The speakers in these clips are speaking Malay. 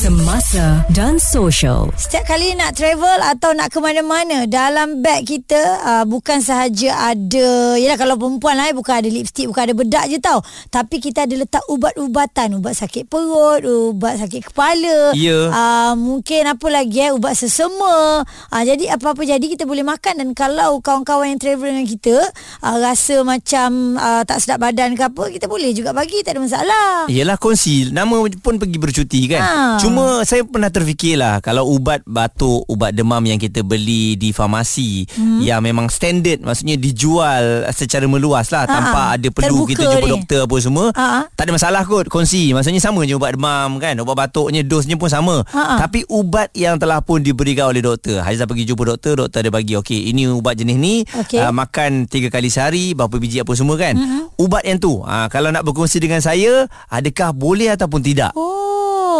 Semasa dan social. Setiap kali nak travel atau nak ke mana-mana, dalam beg kita bukan sahaja ada, yalah kalau perempuan lah, bukan ada lipstick, bukan ada bedak je tau. Tapi kita ada letak ubat-ubatan, ubat sakit perut, ubat sakit kepala. Yeah. Mungkin apa lagi ubat sesama. Jadi apa-apa jadi kita boleh makan, dan kalau kawan-kawan yang travel dengan kita rasa macam tak sedap badan ke apa, kita boleh juga bagi, tak ada masalah. Yelah, kongsi. Nama pun pergi bercuti kan. Cuma saya pernah terfikirlah, kalau ubat batuk, ubat demam yang kita beli di farmasi yang memang standard, maksudnya dijual secara meluas lah, tanpa ada perlu terbuka kita jumpa doktor apa semua, tak ada masalah kot, kongsi. Maksudnya sama je ubat demam kan, ubat batuknya, dosnya pun sama. Tapi ubat yang telah pun diberikan oleh doktor, Haizah pergi jumpa doktor, doktor ada bagi, okey, ini ubat jenis ni, makan 3 kali sehari, berapa biji apa semua kan. Ubat yang tu, kalau nak berkongsi dengan saya, adakah boleh ataupun tidak?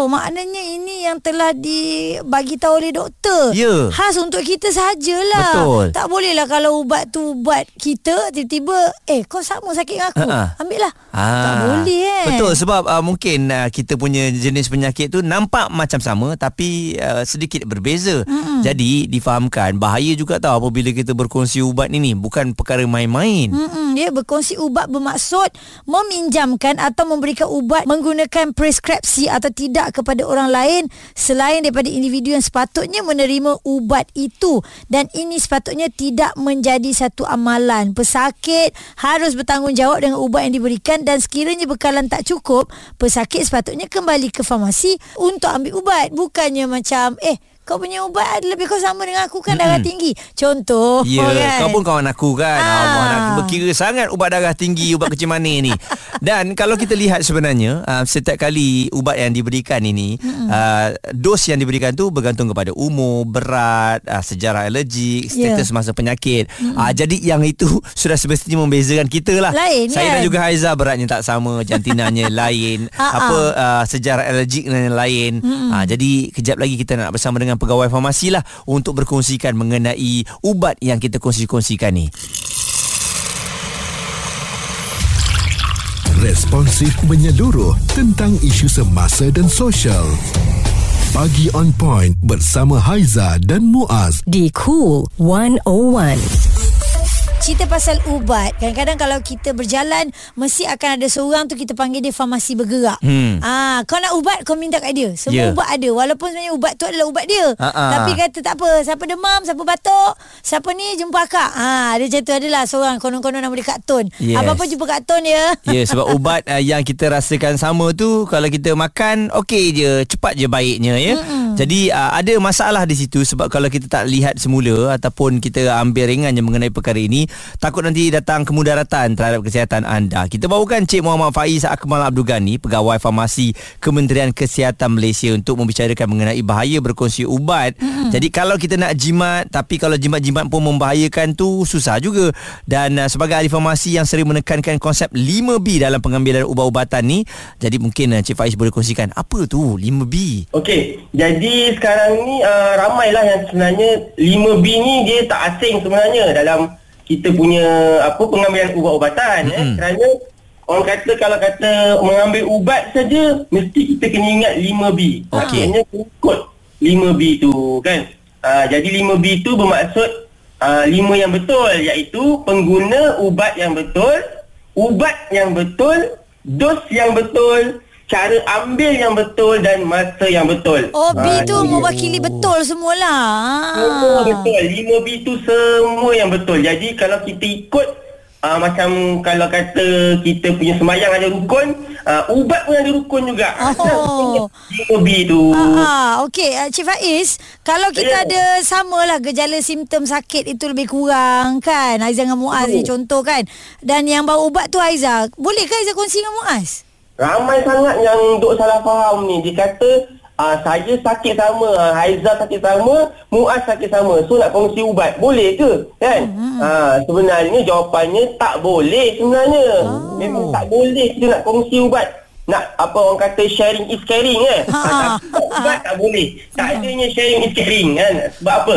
Oh, maknanya ini yang telah dibagi tahu oleh doktor. Yeah. Khas untuk kita sahajalah. Betul. Tak bolehlah kalau ubat tu buat kita tiba-tiba, kau sama sakit dengan aku, ambil lah. Tak boleh kan. Betul, sebab mungkin kita punya jenis penyakit tu nampak macam sama, tapi sedikit berbeza. Jadi difahamkan, bahaya juga tau apabila kita berkongsi ubat ni. Bukan perkara main-main. Berkongsi ubat bermaksud meminjamkan atau memberikan ubat menggunakan preskripsi atau tidak kepada orang lain selain daripada individu yang sepatutnya menerima ubat itu, dan ini sepatutnya tidak menjadi satu amalan. Pesakit harus bertanggungjawab dengan ubat yang diberikan, dan sekiranya bekalan tak cukup, pesakit sepatutnya kembali ke farmasi untuk ambil ubat. Bukannya macam kau punya ubat lebih, kau sama dengan aku kan, darah tinggi contoh. Kau pun kawan aku kan. Berkira sangat ubat darah tinggi, ubat kecil manis ni. Dan kalau kita lihat sebenarnya, setiap kali ubat yang diberikan ini, dos yang diberikan tu bergantung kepada umur, berat, sejarah alergik, status masa penyakit. Jadi yang itu sudah semestinya membezakan kita lah. Lain, saya dan juga Haizah beratnya tak sama, jantinanya lain, sejarah alergik dan lain. Jadi kejap lagi kita nak bersama dengan pegawai farmasi lah untuk berkongsikan mengenai ubat yang kita kongsi-kongsikan ni. Responsif menyeluruh tentang isu semasa dan sosial. Pagi on point bersama Haizah dan Muaz di Cool 101. Cerita pasal ubat, kadang-kadang kalau kita berjalan mesti akan ada seorang tu, kita panggil dia farmasi bergerak. Kau nak ubat, kau minta kat dia. Semua ubat ada, walaupun sebenarnya ubat tu adalah ubat dia. Tapi kata tak apa, siapa demam, siapa batuk, siapa ni jumpa akak. Dia macam tu, adalah seorang konon-konon nama dia Kak Tun. Apa-apa jumpa Kak Tun ya. Sebab ubat yang kita rasakan sama tu, kalau kita makan okey je, cepat je baiknya ya. Jadi ada masalah di situ, sebab kalau kita tak lihat semula ataupun kita ambil ringan je mengenai perkara ini, takut nanti datang kemudaratan terhadap kesihatan anda. Kita bawakan Cik Muhammad Faiz Akmal Abdul Ghani, pegawai farmasi Kementerian Kesihatan Malaysia, untuk membicarakan mengenai bahaya berkongsi ubat. Jadi kalau kita nak jimat, tapi kalau jimat-jimat pun membahayakan tu, susah juga. Dan sebagai ahli farmasi yang sering menekankan konsep 5B dalam pengambilan ubat-ubatan ni, jadi mungkin Cik Faiz boleh kongsikan apa tu 5B? Okey, jadi sekarang ni ramailah yang sebenarnya 5B ni dia tak asing sebenarnya dalam kita punya apa pengambilan ubat-ubatan. Kerana orang kata, kalau kata mengambil ubat saja, mesti kita kena ingat 5B. Maksudnya ikut 5B tu kan. Jadi 5B tu bermaksud 5 yang betul, iaitu pengguna ubat yang betul, ubat yang betul, dos yang betul, cara ambil yang betul, dan masa yang betul. Oh, B tu mewakili betul semualah. Semua betul. 5B tu semua yang betul. Jadi kalau kita ikut macam kalau kata kita punya sembahyang ada rukun, ubat pun ada rukun juga. 5B tu. Okey, Cik Faiz, kalau kita ada samalah gejala, simptom sakit itu lebih kurang kan, Haizah dengan Muaz ni contoh kan. Dan yang bawa ubat tu Haizah, bolehkah Haizah kongsi dengan Muaz? Ramai sangat yang duk salah faham ni. Dia kata, saya sakit sama, Haizah sakit sama, Muaz sakit sama, so nak kongsi ubat, boleh ke? Kan? Sebenarnya jawapannya tak boleh sebenarnya. Memang tak boleh kita nak kongsi ubat. Nak apa orang kata, sharing is caring kan? Ubat tak boleh. Tak adanya sharing is caring kan? Sebab apa?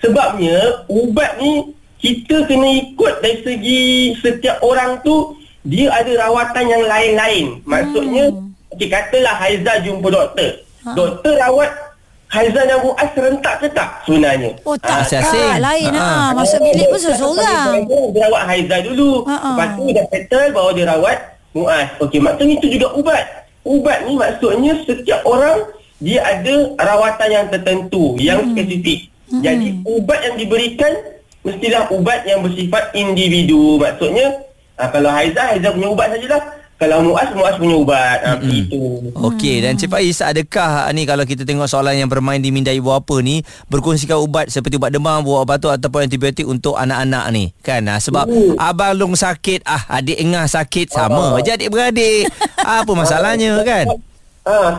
Sebabnya ubat ni kita kena ikut dari segi setiap orang tu dia ada rawatan yang lain-lain. Maksudnya okay, katalah Haizah jumpa doktor. Doktor rawat Haizah dan Muaz serentak ke tak sebenarnya? Oh tak, tak lain lah. Masuk bilik pun seorang-seorang. Dia rawat Haizah dulu. Lepas tu dah settle baru dia rawat Muaz. Okey, maksudnya itu juga ubat. Ubat ni maksudnya setiap orang dia ada rawatan yang tertentu, yang spesifik. Jadi ubat yang diberikan mestilah ubat yang bersifat individu. Maksudnya kalau Haizah, Haizah punya ubat sajalah. Kalau Muaz, Muaz punya ubat. Begitu. Okey, dan Cik Faiz, adakah ni kalau kita tengok soalan yang bermain di minda ibu apa ni, berkongsikan ubat seperti ubat demam, ubat batu ataupun antibiotik untuk anak-anak ni? Kan? Sebab abang Long sakit, adik Engah sakit, sama je adik-beradik. Apa masalahnya kan?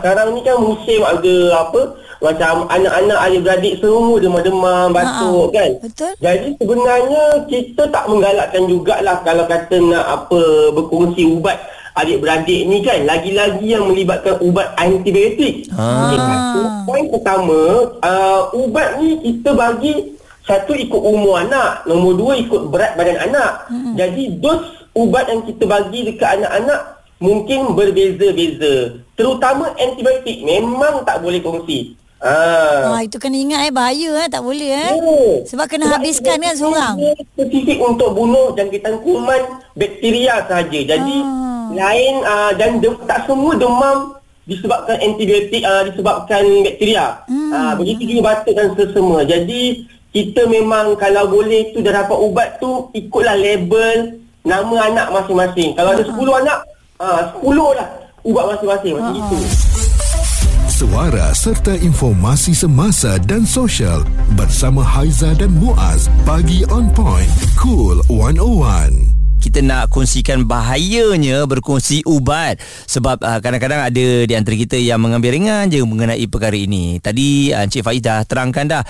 Sekarang ni kan musim ada apa, macam anak-anak adik-beradik semua demam-demam, batuk kan. Betul. Jadi sebenarnya kita tak menggalakkan jugalah kalau kata nak apa berkongsi ubat adik-beradik ni kan, lagi-lagi yang melibatkan ubat antibiotik. Poin pertama, ubat ni kita bagi satu ikut umur anak, nombor dua ikut berat badan anak. Jadi dos ubat yang kita bagi dekat anak-anak mungkin berbeza-beza. Terutama antibiotik memang tak boleh kongsi. Itu kena ingat bahaya tak boleh sebab kena habiskan kan seorang. Spesifik untuk bunuh jangkitan kuman, bakteria sahaja. Jadi lain dan tak semua demam disebabkan antibiotik, disebabkan bakteria. Begitu juga batuk dan sesama. Jadi kita memang kalau boleh tu dah dapat ubat tu ikutlah label nama anak masing-masing. Kalau ada 10 anak, 10 lah ubat masing-masing macam itu. Suara serta informasi semasa dan sosial bersama Haizah dan Muaz, Pagi On Point, Cool 101. Kita nak kongsikan bahayanya berkongsi ubat sebab kadang-kadang ada di antara kita yang mengambil ringan je mengenai perkara ini. Tadi Encik Faiz dah terangkan dah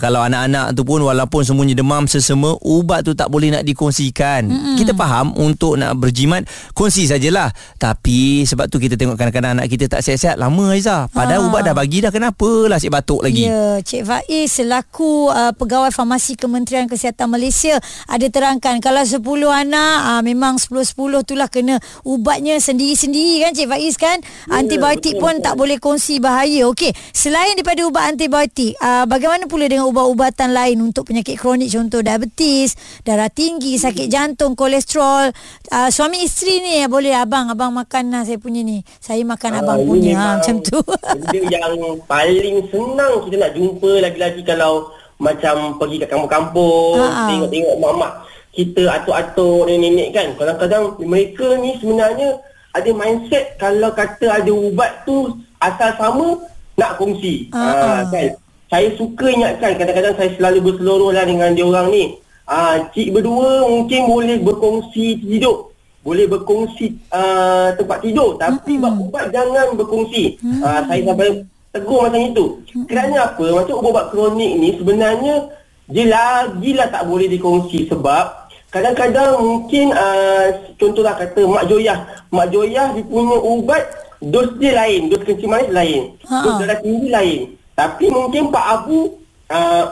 kalau anak-anak tu pun walaupun semuanya demam sesama, ubat tu tak boleh nak dikongsikan. Kita faham untuk nak berjimat kongsi sajalah, tapi sebab tu kita tengok kadang-kadang anak kita tak sihat-sihat lama Aizah, padahal ubat dah bagi dah, kenapalah asyik batuk lagi. Ya, Encik Faiz selaku pegawai farmasi Kementerian Kesihatan Malaysia ada terangkan kalau 10 anak memang 10-10 tu lah kena ubatnya sendiri-sendiri kan Cik Faiz kan. Antibiotik pun tak boleh kongsi, bahaya. Okey, selain daripada ubat antibiotik, bagaimana pula dengan ubat-ubatan lain untuk penyakit kronik, contoh diabetes, darah tinggi, sakit jantung, kolesterol? Suami isteri ni boleh, abang makan lah saya punya ni, saya makan abang punya macam tu. Benda yang paling senang kita nak jumpa, lagi-lagi kalau macam pergi kat kampung-kampung, tengok-tengok mak-mak kita, atuk-atuk, nenek-nenek kan. Kadang-kadang mereka ni sebenarnya ada mindset kalau kata ada ubat tu asal sama nak kongsi. Kan? Saya suka ingatkan, kadang-kadang saya selalu berseluruh lah dengan diorang ni. Cik berdua mungkin boleh berkongsi hidup, boleh berkongsi tempat tidur, tapi ubat jangan berkongsi. Saya sampai tegur macam itu. Kerana apa? Macam ubat kronik ni sebenarnya dia lagilah tak boleh dikongsi sebab kadang-kadang mungkin contohlah kata Mak Joyah dia punya ubat dos dia lain, dos kencing manis lain, dos darah tinggi lain. Tapi mungkin Pak Abu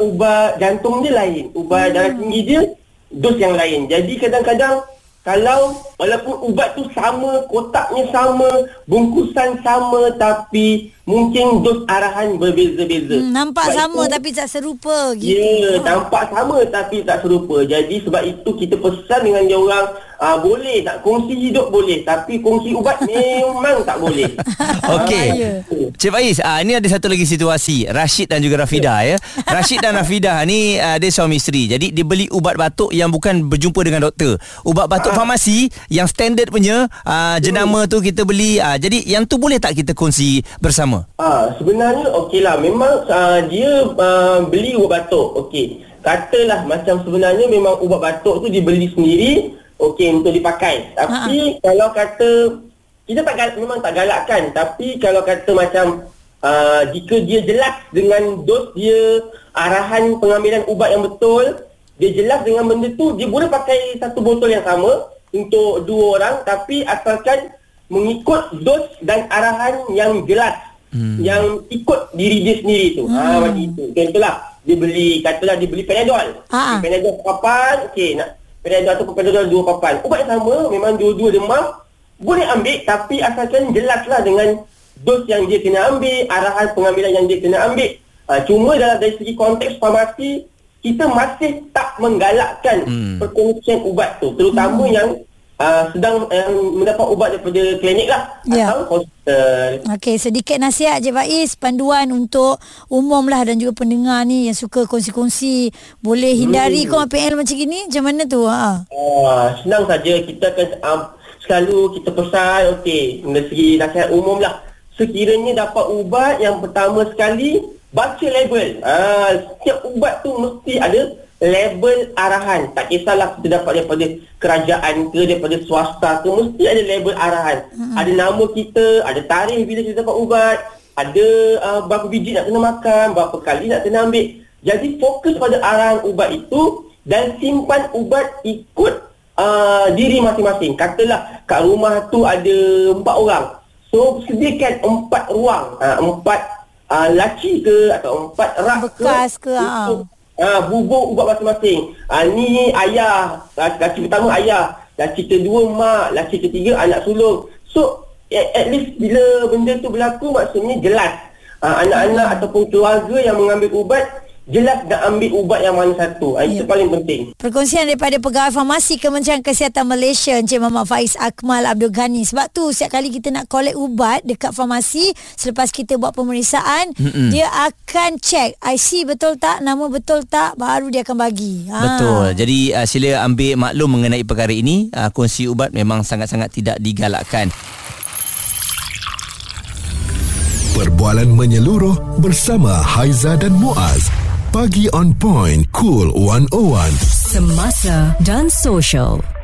ubat jantung dia lain, ubat darah tinggi dia dos yang lain. Jadi kadang-kadang kalau walaupun ubat tu sama, kotaknya sama, bungkusan sama, tapi mungkin dos arahan berbeza-beza. Nampak sebab sama itu, tapi tak serupa gitu. Ya, nampak sama tapi tak serupa. Jadi sebab itu kita pesan dengan dia orang, boleh nak kongsi hidup boleh, tapi kongsi ubat memang tak boleh. Okey. Cik Faiz, ni ada satu lagi situasi, Rashid dan juga Rafidah ya. Rashid dan Rafidah ni dia suami isteri. Jadi dia beli ubat batuk yang bukan berjumpa dengan doktor. Ubat batuk farmasi yang standard punya, jenama tu kita beli. Jadi yang tu boleh tak kita kongsi bersama? Sebenarnya okeylah, memang dia beli ubat batuk. Okey, katalah macam sebenarnya memang ubat batuk tu dibeli sendiri, okey, untuk dipakai. Tapi kalau kata kita memang tak galakkan, tapi kalau kata macam jika dia jelas dengan dos dia, arahan pengambilan ubat yang betul, dia jelas dengan benda tu, dia boleh pakai satu botol yang sama untuk dua orang, tapi asalkan mengikut dos dan arahan yang jelas yang ikut diri dia sendiri tu. Macam itu. Contohlah dibeli, katalah dibeli Panadol. Ha-ha. Panadol papan, okey, nak Panadol ataupun Panadol dua papan. Ubat sama, memang dua-dua demam, boleh ambil tapi asalkan jelaslah dengan dos yang dia kena ambil, arahan pengambilan yang dia kena ambil. Cuma dalam dari segi konteks farmasi, kita masih tak menggalakkan perkongsian ubat tu, terutama yang sedang mendapat ubat daripada klinik lah, yeah, atau hospital. Okey, sedikit nasihat je Faiz, panduan untuk umum lah dan juga pendengar ni yang suka kongsi-kongsi, boleh hindari PL macam gini, macam mana tu? Senang saja, kita akan selalu kita pesan, okey, dari segi nasihat umum lah, sekiranya dapat ubat, yang pertama sekali baca label. Setiap ubat tu mesti ada label arahan. Tak kisahlah kita dapat daripada kerajaan ke, daripada swasta ke, mesti ada label arahan. Ada nama kita, ada tarikh bila kita dapat ubat, ada berapa biji nak kena makan, berapa kali nak kena ambil. Jadi fokus pada arahan ubat itu dan simpan ubat ikut diri masing-masing. Katalah kat rumah tu ada 4 orang, so sediakan 4 ruang, 4 laci ke atau 4 rak bekas ke untuk bubuk ubat masing-masing. Ni ayah, laci pertama ayah, laci kedua mak, laci ketiga anak sulung. So at least bila benda tu berlaku, maksudnya jelas anak-anak ataupun keluarga yang mengambil ubat, jelas nak ambil ubat yang mana satu. Itu paling penting. Perkongsian daripada Pegawai Farmasi Kementerian Kesihatan Malaysia, Encik Muhammad Faiz Akmal Abdul Ghani. Sebab tu setiap kali kita nak collect ubat dekat farmasi, selepas kita buat pemeriksaan, dia akan check IC betul tak, nama betul tak, baru dia akan bagi. Betul. Jadi sila ambil maklum mengenai perkara ini. Kongsi ubat memang sangat-sangat tidak digalakkan. Perbualan menyeluruh bersama Haizah dan Muaz. Pagi on point, Cool 101. Semasa dan sosial.